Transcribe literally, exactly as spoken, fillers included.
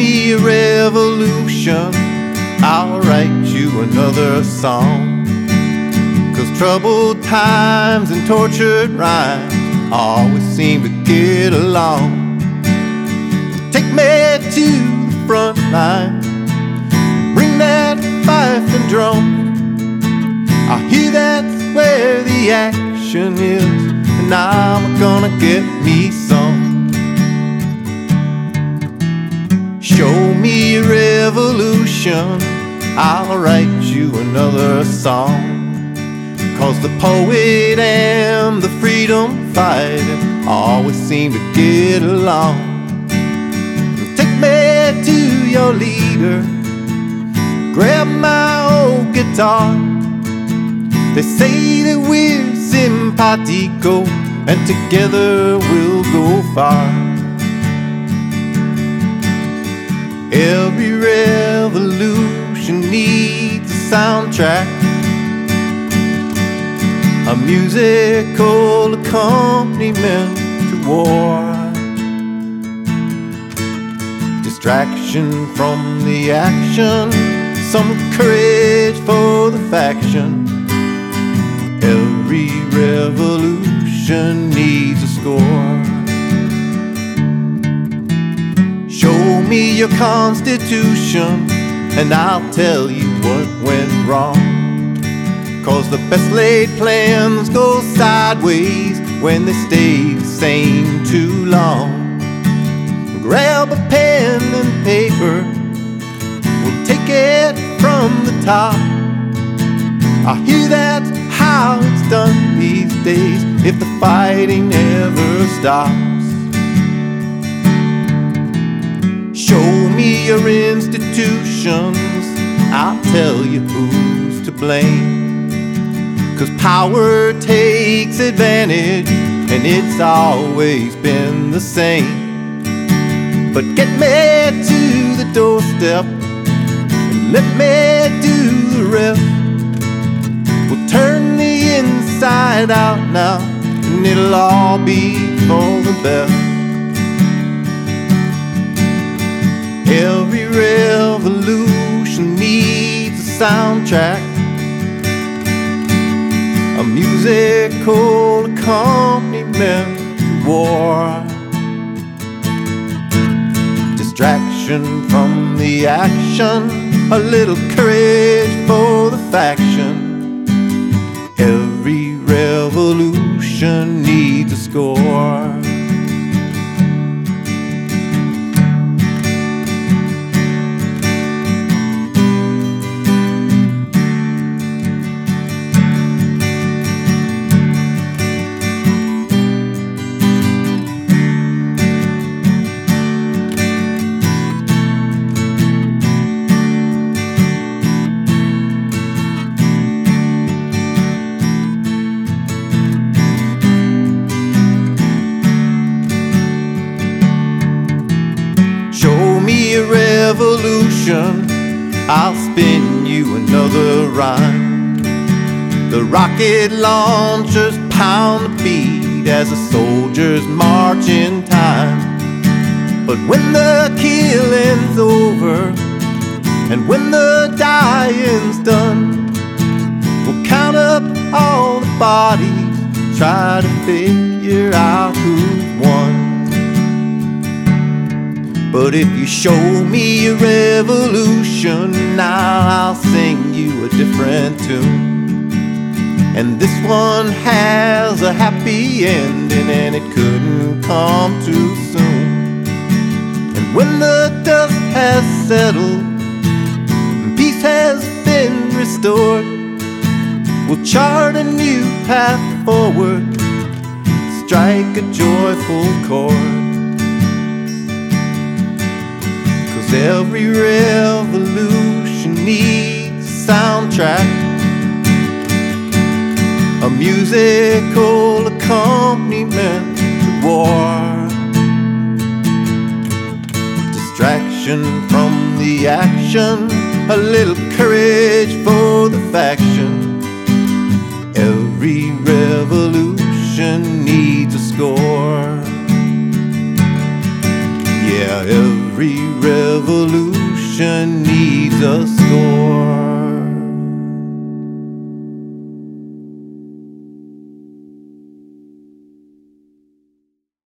me a revolution, I'll write you another song. 'Cause troubled times and tortured rhymes always seem to get along. Take me to the front line, bring that fife and drum. I hear that's where the action is, and I'm gonna get me some. Show me a revolution, I'll write you another song. 'Cause the poet and the freedom fighter always seem to get along. Take me to your leader, grab my old guitar. They say that we're simpatico, and together we'll go far. Every revolution needs a soundtrack, a musical accompaniment to war, distraction from the action, some courage for the faction. Every revolution needs a score. Show me your constitution, and I'll tell you what went wrong. 'Cause the best laid plans go sideways when they stay the same too long. Grab a pen and paper, we'll take it from the top. I hear that's how it's done these days, if the fighting never stops. Show me your institutions, I'll tell you who's to blame. 'Cause power takes advantage, and it's always been the same. But get me to the doorstep, and let me do the rest. We'll turn the inside out now, and it'll all be for the best. Every revolution needs a soundtrack, a musical accompaniment to war, distraction from the action, a little courage for the faction. Every revolution needs a score. I'll spin you another rhyme. The rocket launchers pound the beat as the soldiers march in time. But when the killing's over, and when the dying's done, we'll count up all the bodies, try to figure out who won. But if you show me a revolution, now I'll sing you a different tune. And this one has a happy ending, and it couldn't come too soon. And when the dust has settled, and peace has been restored, we'll chart a new path forward, strike a joyful chord. Every revolution needs a soundtrack, a musical accompaniment to war, distraction from the action, a little courage for the faction. Every revolution needs a score.